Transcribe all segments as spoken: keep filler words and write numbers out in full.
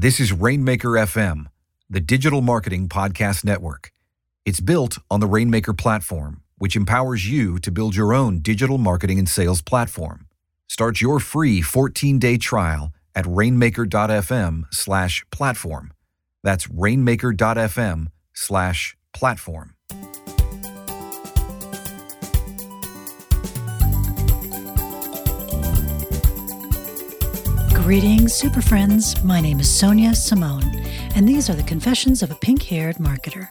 This is Rainmaker F M, the digital marketing podcast network. It's built on the Rainmaker platform, which empowers you to build your own digital marketing and sales platform. Start your free fourteen-day trial at rainmaker dot f m slash platform. That's rainmaker dot f m slash platform. Greetings, super friends. My name is Sonia Simone, and these are the Confessions of a Pink-Haired Marketer.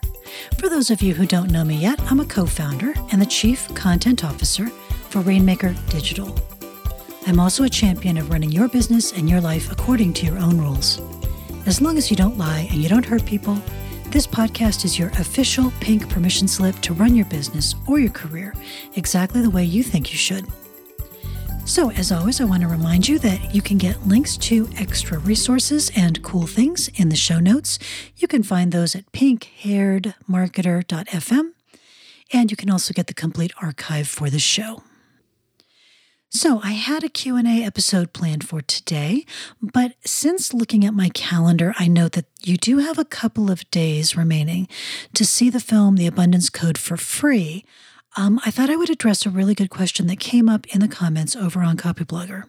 For those of you who don't know me yet, I'm a co-founder and the Chief Content Officer for Rainmaker Digital. I'm also a champion of running your business and your life according to your own rules. As long as you don't lie and you don't hurt people, this podcast is your official pink permission slip to run your business or your career exactly the way you think you should. So, as always, I want to remind you that you can get links to extra resources and cool things in the show notes. You can find those at pink haired marketer dot f m, and you can also get the complete archive for the show. So, I had a Q and A episode planned for today, but since looking at my calendar, I note that you do have a couple of days remaining to see the film The Abundance Code for free. Um, I thought I would address a really good question that came up in the comments over on Copyblogger.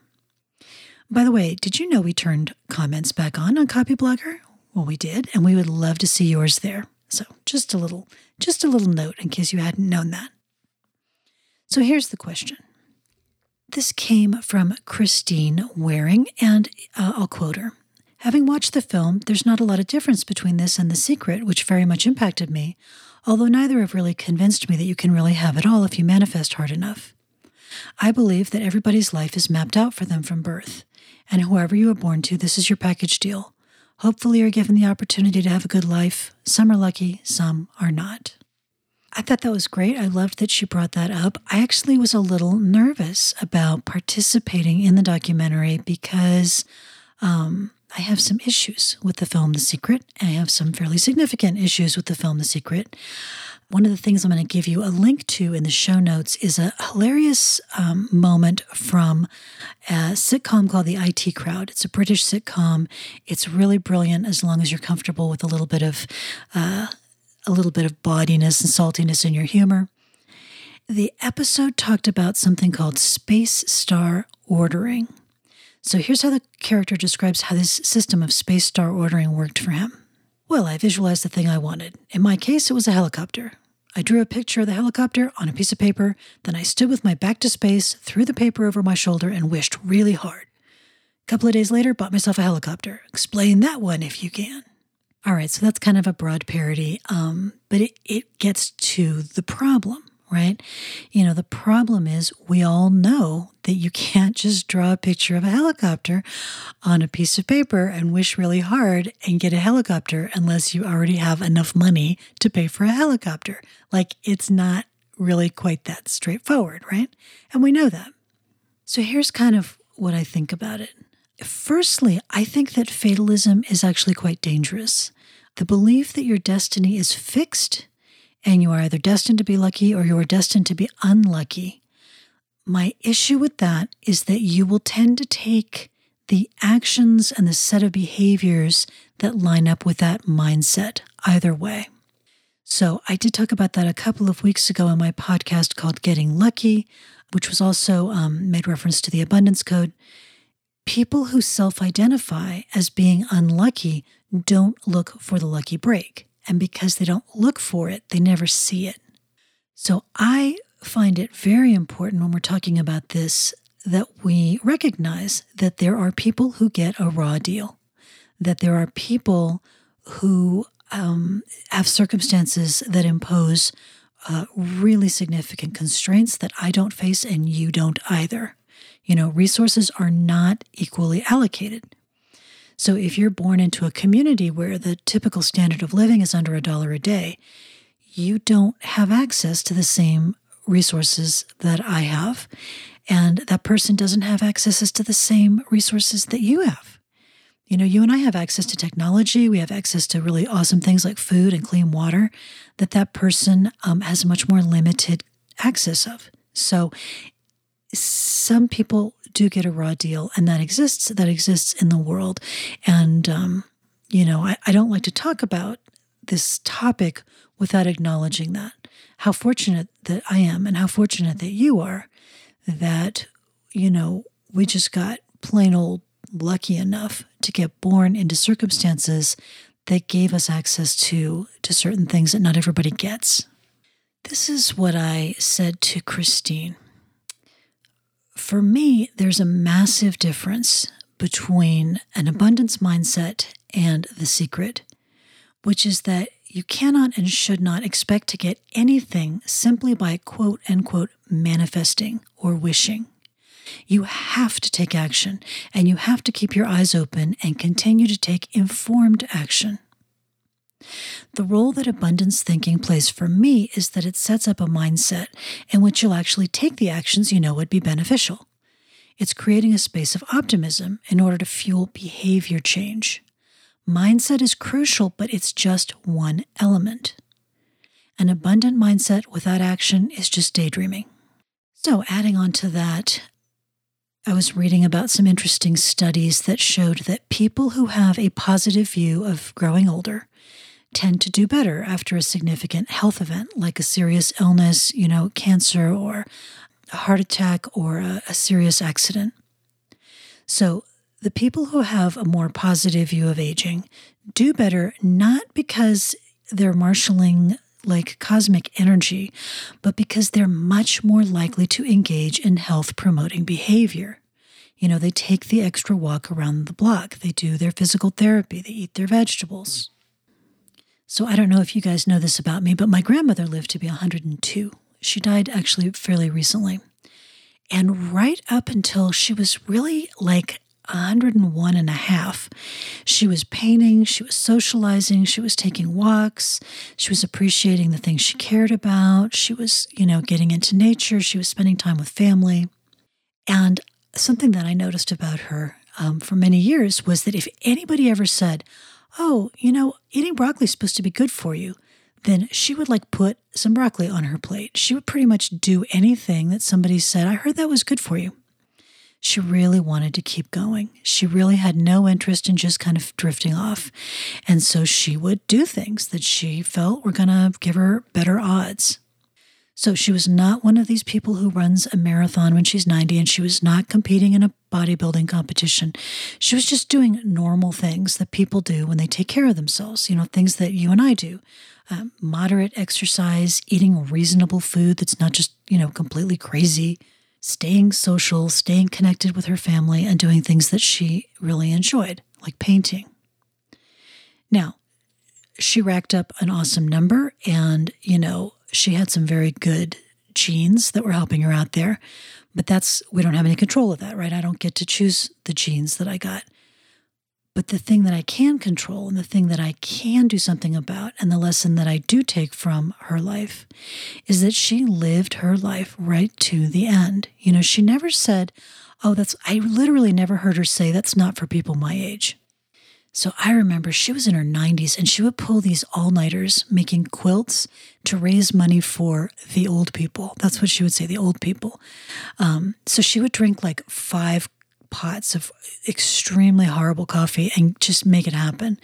By the way, did you know we turned comments back on on Copyblogger? Well, we did, and we would love to see yours there. So just a little, just a little note in case you hadn't known that. So here's the question. This came from Christine Waring, and uh, I'll quote her. Having watched the film, there's not a lot of difference between this and The Secret, which very much impacted me, although neither have really convinced me that you can really have it all if you manifest hard enough. I believe that everybody's life is mapped out for them from birth, and whoever you are born to, this is your package deal. Hopefully you're given the opportunity to have a good life. Some are lucky, some are not. I thought that was great. I loved that she brought that up. I actually was a little nervous about participating in the documentary because um, I have some issues with the film The Secret. I have some fairly significant issues with the film The Secret. One of the things I'm going to give you a link to in the show notes is a hilarious um, moment from a sitcom called The I T Crowd. It's a British sitcom. It's really brilliant as long as you're comfortable with a little bit of uh, a little bit of bawdiness and saltiness in your humor. The episode talked about something called Space Star Ordering. So here's how the character describes how this system of Space Star Ordering worked for him. Well, I visualized the thing I wanted. In my case, it was a helicopter. I drew a picture of the helicopter on a piece of paper, then I stood with my back to space, threw the paper over my shoulder, and wished really hard. A couple of days later, bought myself a helicopter. Explain that one if you can. All right, so that's kind of a broad parody, um, but it, it gets to the problem. Right? You know, the problem is we all know that you can't just draw a picture of a helicopter on a piece of paper and wish really hard and get a helicopter unless you already have enough money to pay for a helicopter. Like, it's not really quite that straightforward, right? And we know that. So here's kind of what I think about it. Firstly, I think that fatalism is actually quite dangerous. The belief that your destiny is fixed and you are either destined to be lucky or you are destined to be unlucky. My issue with that is that you will tend to take the actions and the set of behaviors that line up with that mindset either way. So I did talk about that a couple of weeks ago in my podcast called Getting Lucky, which was also um, made reference to the Abundance Code. People who self-identify as being unlucky don't look for the lucky break. And because they don't look for it, they never see it. So I find it very important when we're talking about this that we recognize that there are people who get a raw deal, that there are people who um, have circumstances that impose uh, really significant constraints that I don't face and you don't either. You know, resources are not equally allocated. So if you're born into a community where the typical standard of living is under a dollar a day, you don't have access to the same resources that I have. And that person doesn't have access to the same resources that you have. You know, you and I have access to technology. We have access to really awesome things like food and clean water that that person um, has much more limited access of. So some people do get a raw deal, and that exists, that exists in the world. And um, you know, I, I don't like to talk about this topic without acknowledging that. How fortunate that I am, and how fortunate that you are, that, you know, we just got plain old lucky enough to get born into circumstances that gave us access to, to certain things that not everybody gets. This is what I said to Christine. For me, there's a massive difference between an abundance mindset and The Secret, which is that you cannot and should not expect to get anything simply by quote unquote manifesting or wishing. You have to take action, and you have to keep your eyes open and continue to take informed action. The role that abundance thinking plays for me is that it sets up a mindset in which you'll actually take the actions you know would be beneficial. It's creating a space of optimism in order to fuel behavior change. Mindset is crucial, but it's just one element. An abundant mindset without action is just daydreaming. So adding on to that, I was reading about some interesting studies that showed that people who have a positive view of growing older tend to do better after a significant health event, like a serious illness, you know, cancer or a heart attack or a, a serious accident. So the people who have a more positive view of aging do better, not because they're marshaling like cosmic energy, but because they're much more likely to engage in health-promoting behavior. You know, they take the extra walk around the block. They do their physical therapy. They eat their vegetables. So I don't know if you guys know this about me, but my grandmother lived to be one hundred two. She died actually fairly recently. And right up until she was really like one hundred one and a half. She was painting, she was socializing, she was taking walks, she was appreciating the things she cared about, she was, you know, getting into nature, she was spending time with family. And something that I noticed about her um, for many years was that if anybody ever said, oh, you know, eating broccoli is supposed to be good for you, then she would like put some broccoli on her plate. She would pretty much do anything that somebody said, I heard that was good for you. She really wanted to keep going. She really had no interest in just kind of drifting off. And so she would do things that she felt were going to give her better odds. So she was not one of these people who runs a marathon when she's ninety, and she was not competing in a bodybuilding competition. She was just doing normal things that people do when they take care of themselves, you know, things that you and I do. Um, moderate exercise, eating reasonable food that's not just, you know, completely crazy, staying social, staying connected with her family, and doing things that she really enjoyed, like painting. Now, she racked up an awesome number, and, you know, she had some very good genes that were helping her out there, but that's, we don't have any control of that, right? I don't get to choose the genes that I got. But the thing that I can control, and the thing that I can do something about, and the lesson that I do take from her life is that she lived her life right to the end. You know, she never said, oh, that's, I literally never heard her say, that's not for people my age. So I remember she was in her nineties, and she would pull these all-nighters making quilts to raise money for the old people. That's what she would say, the old people. Um, so she would drink like five pots of extremely horrible coffee and just make it happen.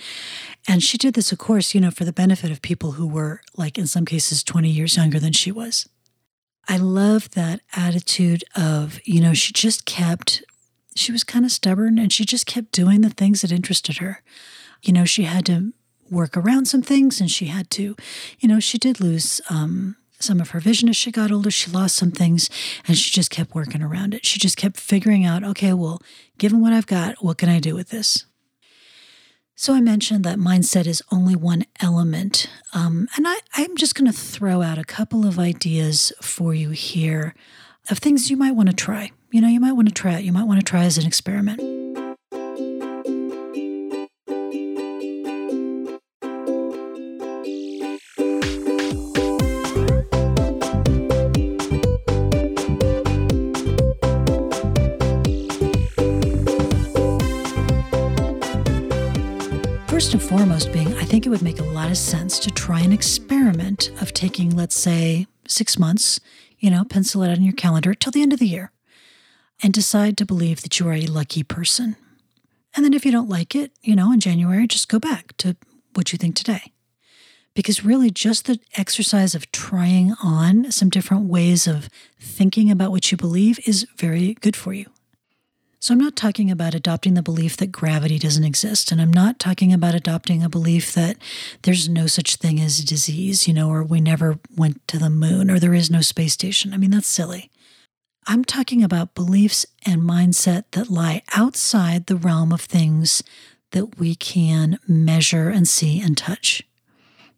And she did this, of course, you know, for the benefit of people who were, like, in some cases, twenty years younger than she was. I love that attitude of, you know, she just kept, she was kind of stubborn, and she just kept doing the things that interested her. You know, she had to work around some things, and she had to, you know, she did lose um some of her vision as she got older. She lost some things, and she just kept working around it. She just kept figuring out, okay, well, given what I've got, what can I do with this? So I mentioned that mindset is only one element. Um, and I, I'm just going to throw out a couple of ideas for you here of things you might want to try. You know, you might want to try it. You might want to try as an experiment. First and foremost being, I think it would make a lot of sense to try an experiment of taking, let's say, six months, you know, pencil it out on your calendar till the end of the year, and decide to believe that you are a lucky person. And then if you don't like it, you know, in January, just go back to what you think today. Because really just the exercise of trying on some different ways of thinking about what you believe is very good for you. So I'm not talking about adopting the belief that gravity doesn't exist. And I'm not talking about adopting a belief that there's no such thing as disease, you know, or we never went to the moon or there is no space station. I mean, that's silly. I'm talking about beliefs and mindset that lie outside the realm of things that we can measure and see and touch.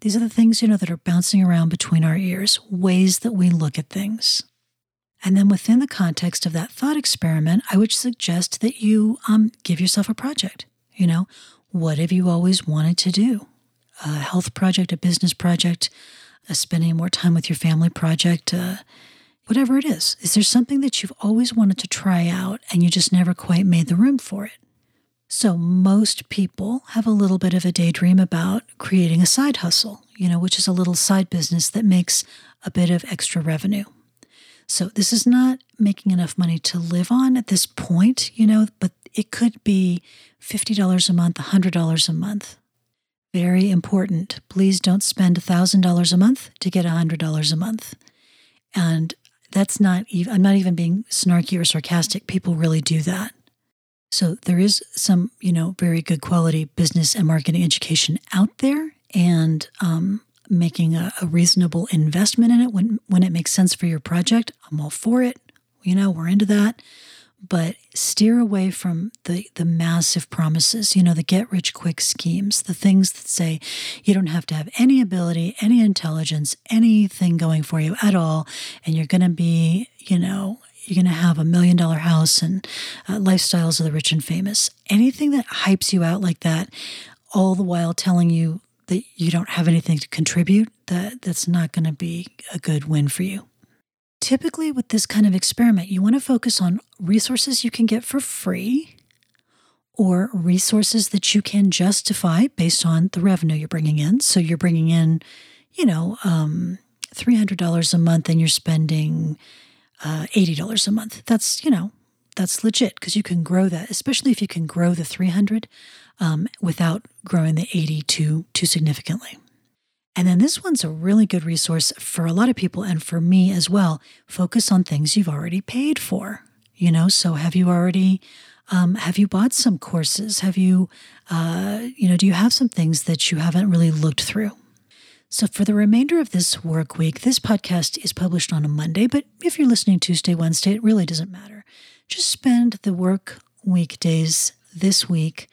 These are the things, you know, that are bouncing around between our ears, ways that we look at things. And then within the context of that thought experiment, I would suggest that you um, give yourself a project. You know, what have you always wanted to do? A health project, a business project, a spending more time with your family project, uh, whatever it is. Is there something that you've always wanted to try out and you just never quite made the room for it? So most people have a little bit of a daydream about creating a side hustle, you know, which is a little side business that makes a bit of extra revenue. So this is not making enough money to live on at this point, you know, but it could be fifty dollars a month, one hundred dollars a month. Very important. Please don't spend one thousand dollars a month to get one hundred dollars a month. And that's not even, I'm not even being snarky or sarcastic. People really do that. So there is some, you know, very good quality business and marketing education out there. And, um, making a, a reasonable investment in it when, when it makes sense for your project, I'm all for it. You know, we're into that. But steer away from the, the massive promises, you know, the get-rich-quick schemes, the things that say you don't have to have any ability, any intelligence, anything going for you at all, and you're going to be, you know, you're going to have a million-dollar house and uh, lifestyles of the rich and famous. Anything that hypes you out like that, all the while telling you that you don't have anything to contribute, that, that's not going to be a good win for you. Typically with this kind of experiment, you want to focus on resources you can get for free or resources that you can justify based on the revenue you're bringing in. So you're bringing in, you know, um, three hundred dollars a month and you're spending uh, eighty dollars a month. That's, you know, that's legit because you can grow that, especially if you can grow the three hundred um, without growing the eighty too, too significantly. And then this one's a really good resource for a lot of people and for me as well. Focus on things you've already paid for, you know? So have you already, um, have you bought some courses? Have you, uh, you know, do you have some things that you haven't really looked through? So for the remainder of this work week, this podcast is published on a Monday, but if you're listening Tuesday, Wednesday, it really doesn't matter. Just spend the work weekdays this week,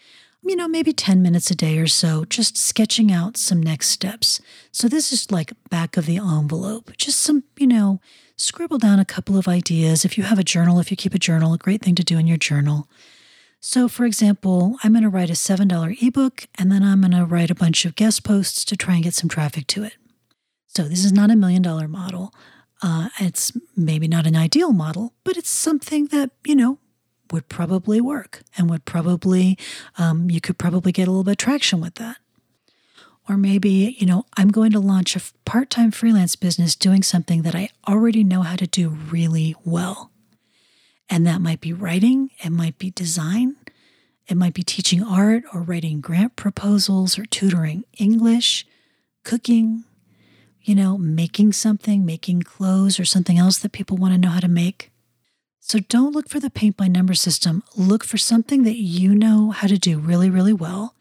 you know, maybe ten minutes a day or so, just sketching out some next steps. So this is like back of the envelope, just some, you know, scribble down a couple of ideas. If you have a journal, if you keep a journal, a great thing to do in your journal. So for example, I'm going to write a seven dollar ebook, and then I'm going to write a bunch of guest posts to try and get some traffic to it. So this is not a million dollar model. Uh, it's maybe not an ideal model, but it's something that, you know, would probably work and would probably, um, you could probably get a little bit of traction with that. Or maybe, you know, I'm going to launch a part-time freelance business doing something that I already know how to do really well. And that might be writing, it might be design, it might be teaching art or writing grant proposals or tutoring English, cooking, you know, making something, making clothes or something else that people want to know how to make. So don't look for the paint by number system. Look for something that you know how to do really, really well,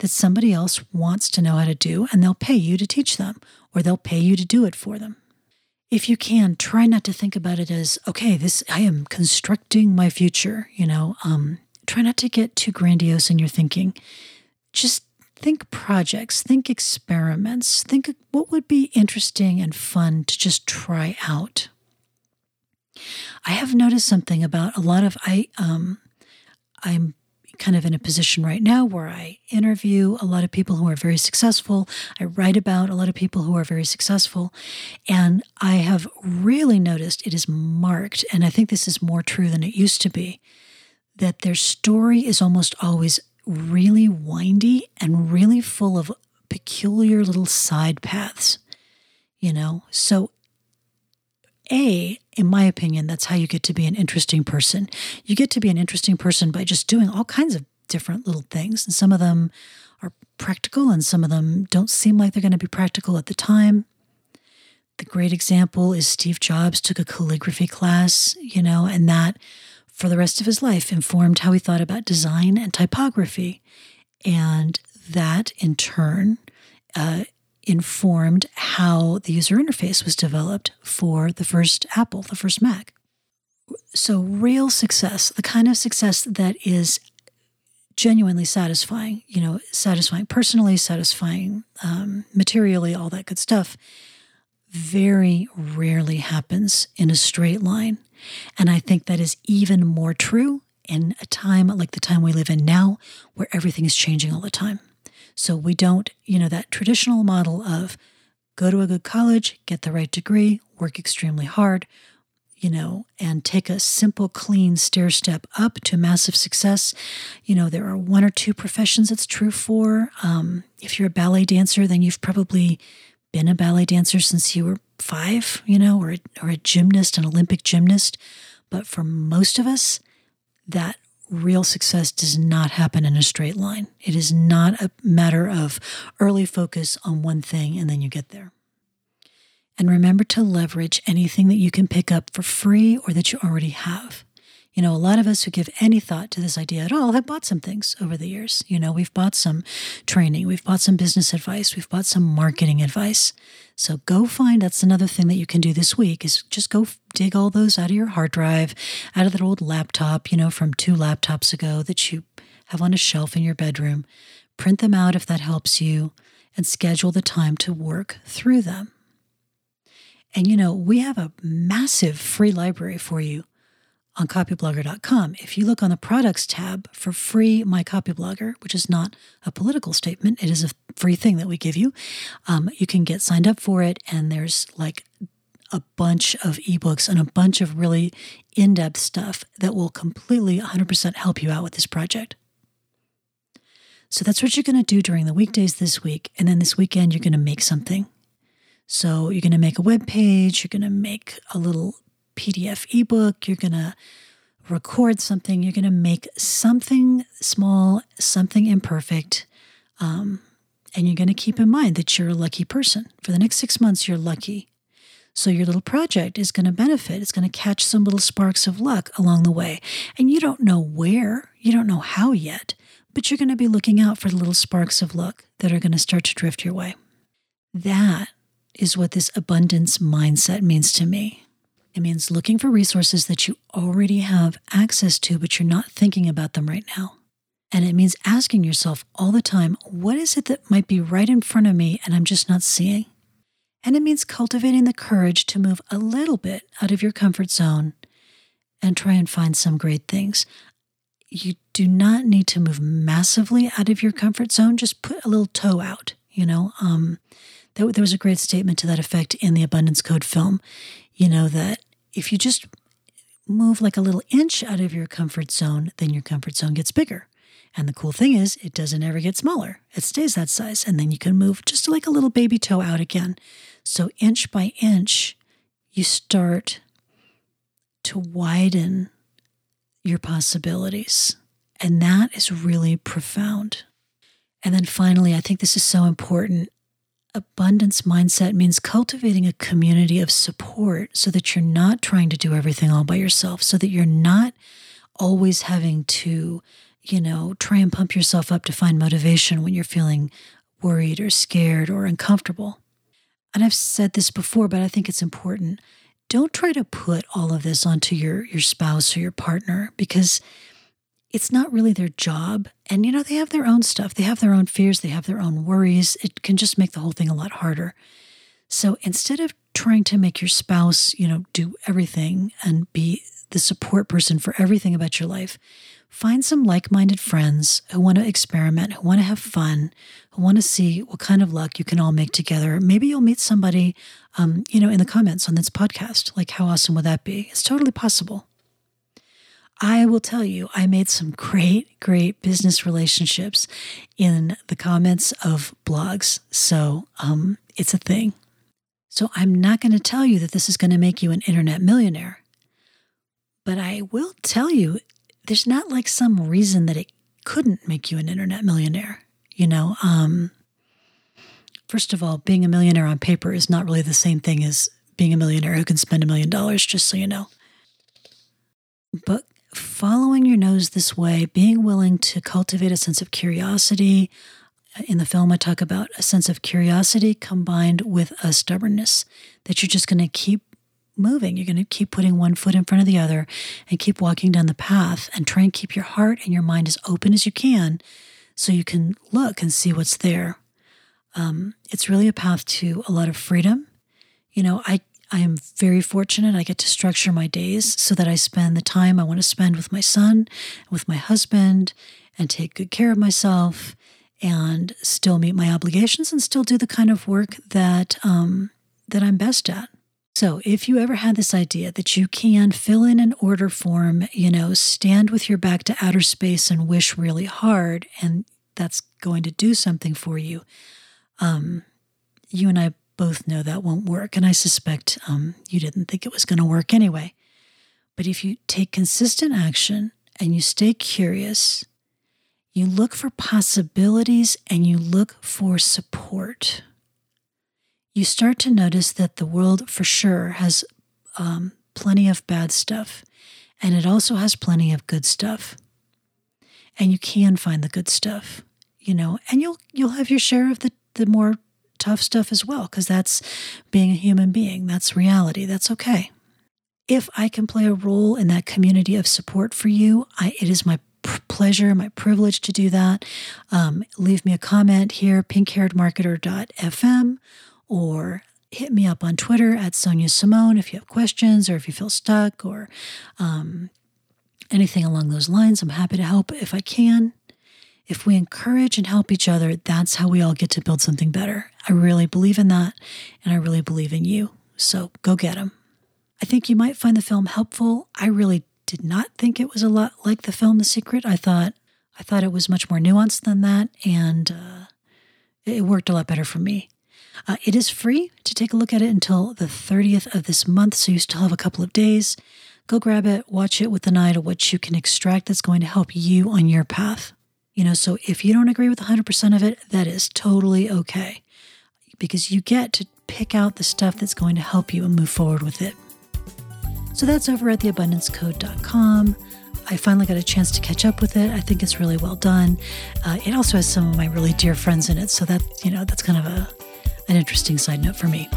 that somebody else wants to know how to do, and they'll pay you to teach them, or they'll pay you to do it for them. If you can, try not to think about it as, okay, this, I am constructing my future, you know, um, try not to get too grandiose in your thinking. Just think projects, think experiments, think what would be interesting and fun to just try out. I have noticed something about a lot of, I, um, I'm kind of in a position right now where I interview a lot of people who are very successful. I write about a lot of people who are very successful. And I have really noticed it is marked, and I think this is more true than it used to be, that their story is almost always really windy and really full of peculiar little side paths, you know? So A, in my opinion, that's how you get to be an interesting person. You get to be an interesting person by just doing all kinds of different little things. And some of them are practical and some of them don't seem like they're going to be practical at the time. The great example is Steve Jobs took a calligraphy class, you know, and that for the rest of his life informed how he thought about design and typography. And that in turn uh, informed how the user interface was developed for the first Apple, the first Mac. So real success, the kind of success that is genuinely satisfying, you know, satisfying personally, satisfying um, materially, all that good stuff, very rarely happens in a straight line. And I think that is even more true in a time like the time we live in now, where everything is changing all the time. So we don't, you know, that traditional model of go to a good college, get the right degree, work extremely hard, you know, and take a simple, clean stair step up to massive success. You know, there are one or two professions it's true for. Um, if you're a ballet dancer, then you've probably been a ballet dancer since you were five, you know, or a, or a gymnast, an Olympic gymnast. But for most of us, that real success does not happen in a straight line. It is not a matter of early focus on one thing and then you get there. And remember to leverage anything that you can pick up for free or that you already have. You know, a lot of us who give any thought to this idea at all have bought some things over the years. You know, we've bought some training, we've bought some business advice, we've bought some marketing advice. So go find, that's another thing that you can do this week, is just go dig all those out of your hard drive, out of that old laptop, you know, from two laptops ago that you have on a shelf in your bedroom. Print them out if that helps you and schedule the time to work through them. And, you know, we have a massive free library for you on copyblogger dot com. If you look on the products tab for free My Copyblogger, which is not a political statement, it is a free thing that we give you, um, you can get signed up for it. And there's like a bunch of ebooks and a bunch of really in-depth stuff that will completely one hundred percent help you out with this project. So that's what you're going to do during the weekdays this week. And then this weekend, you're going to make something. So you're going to make a web page, you're going to make a little P D F ebook, you're going to record something, you're going to make something small, something imperfect, um, and you're going to keep in mind that you're a lucky person. For the next six months, you're lucky. So your little project is going to benefit. It's going to catch some little sparks of luck along the way. And you don't know where, you don't know how yet, but you're going to be looking out for the little sparks of luck that are going to start to drift your way. That is what this abundance mindset means to me. It means looking for resources that you already have access to, but you're not thinking about them right now. And it means asking yourself all the time, what is it that might be right in front of me and I'm just not seeing? And it means cultivating the courage to move a little bit out of your comfort zone and try and find some great things. You do not need to move massively out of your comfort zone. Just put a little toe out, you know, um... There was a great statement to that effect in the Abundance Code film, you know, that if you just move like a little inch out of your comfort zone, then your comfort zone gets bigger. And the cool thing is it doesn't ever get smaller. It stays that size. And then you can move just like a little baby toe out again. So inch by inch, you start to widen your possibilities. And that is really profound. And then finally, I think this is so important. Abundance mindset means cultivating a community of support so that you're not trying to do everything all by yourself, so that you're not always having to, you know, try and pump yourself up to find motivation when you're feeling worried or scared or uncomfortable. And I've said this before, but I think it's important. Don't try to put all of this onto your, your spouse or your partner, because it's not really their job. And, you know, they have their own stuff. They have their own fears. They have their own worries. It can just make the whole thing a lot harder. So instead of trying to make your spouse, you know, do everything and be the support person for everything about your life, find some like-minded friends who want to experiment, who want to have fun, who want to see what kind of luck you can all make together. Maybe you'll meet somebody, um, you know, in the comments on this podcast. Like, how awesome would that be? It's totally possible. I will tell you, I made some great, great business relationships in the comments of blogs. So um, it's a thing. So I'm not going to tell you that this is going to make you an internet millionaire, but I will tell you there's not like some reason that it couldn't make you an internet millionaire. You know, um, first of all, being a millionaire on paper is not really the same thing as being a millionaire who can spend a million dollars, just so you know. But following your nose this way, being willing to cultivate a sense of curiosity. In the film, I talk about a sense of curiosity combined with a stubbornness that you're just going to keep moving. You're going to keep putting one foot in front of the other and keep walking down the path and try and keep your heart and your mind as open as you can so you can look and see what's there. Um, it's really a path to a lot of freedom. You know, I I am very fortunate. I get to structure my days so that I spend the time I want to spend with my son, with my husband, and take good care of myself and still meet my obligations and still do the kind of work that um, that I'm best at. So if you ever had this idea that you can fill in an order form, you know, stand with your back to outer space and wish really hard, and that's going to do something for you, um, you and I both know that won't work. And I suspect um, you didn't think it was going to work anyway. But if you take consistent action and you stay curious, you look for possibilities and you look for support, you start to notice that the world for sure has um, plenty of bad stuff, and it also has plenty of good stuff. And you can find the good stuff, you know, and you'll you'll have your share of the, the more tough stuff as well, because that's being a human being. That's reality. That's okay. If I can play a role in that community of support for you, I, it is my pleasure, my privilege to do that. Um, leave me a comment here, pink haired marketer dot f m, or hit me up on Twitter at Sonia Simone if you have questions or if you feel stuck or um, anything along those lines. I'm happy to help if I can. If we encourage and help each other, that's how we all get to build something better. I really believe in that, and I really believe in you. So go get them. I think you might find the film helpful. I really did not think it was a lot like the film The Secret. I thought I thought it was much more nuanced than that, and uh, it worked a lot better for me. Uh, it is free to take a look at it until the thirtieth of this month, so you still have a couple of days. Go grab it, watch it with an eye to what you can extract that's going to help you on your path. You know, so if you don't agree with one hundred percent of it, that is totally okay, because you get to pick out the stuff that's going to help you and move forward with it. So that's over at the abundance code dot com. I finally got a chance to catch up with it. I think it's really well done. Uh, it also has some of my really dear friends in it, so that, you know, that's kind of a an interesting side note for me.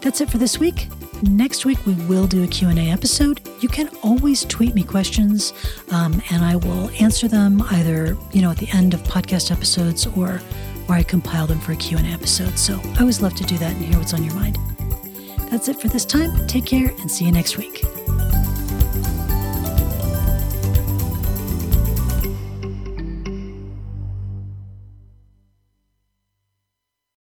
That's it for this week. Next week, we will do a Q and A episode. You can always tweet me questions, um, and I will answer them either, you know, at the end of podcast episodes or where I compile them for a Q and A episode. So I always love to do that and hear what's on your mind. That's it for this time. Take care and see you next week.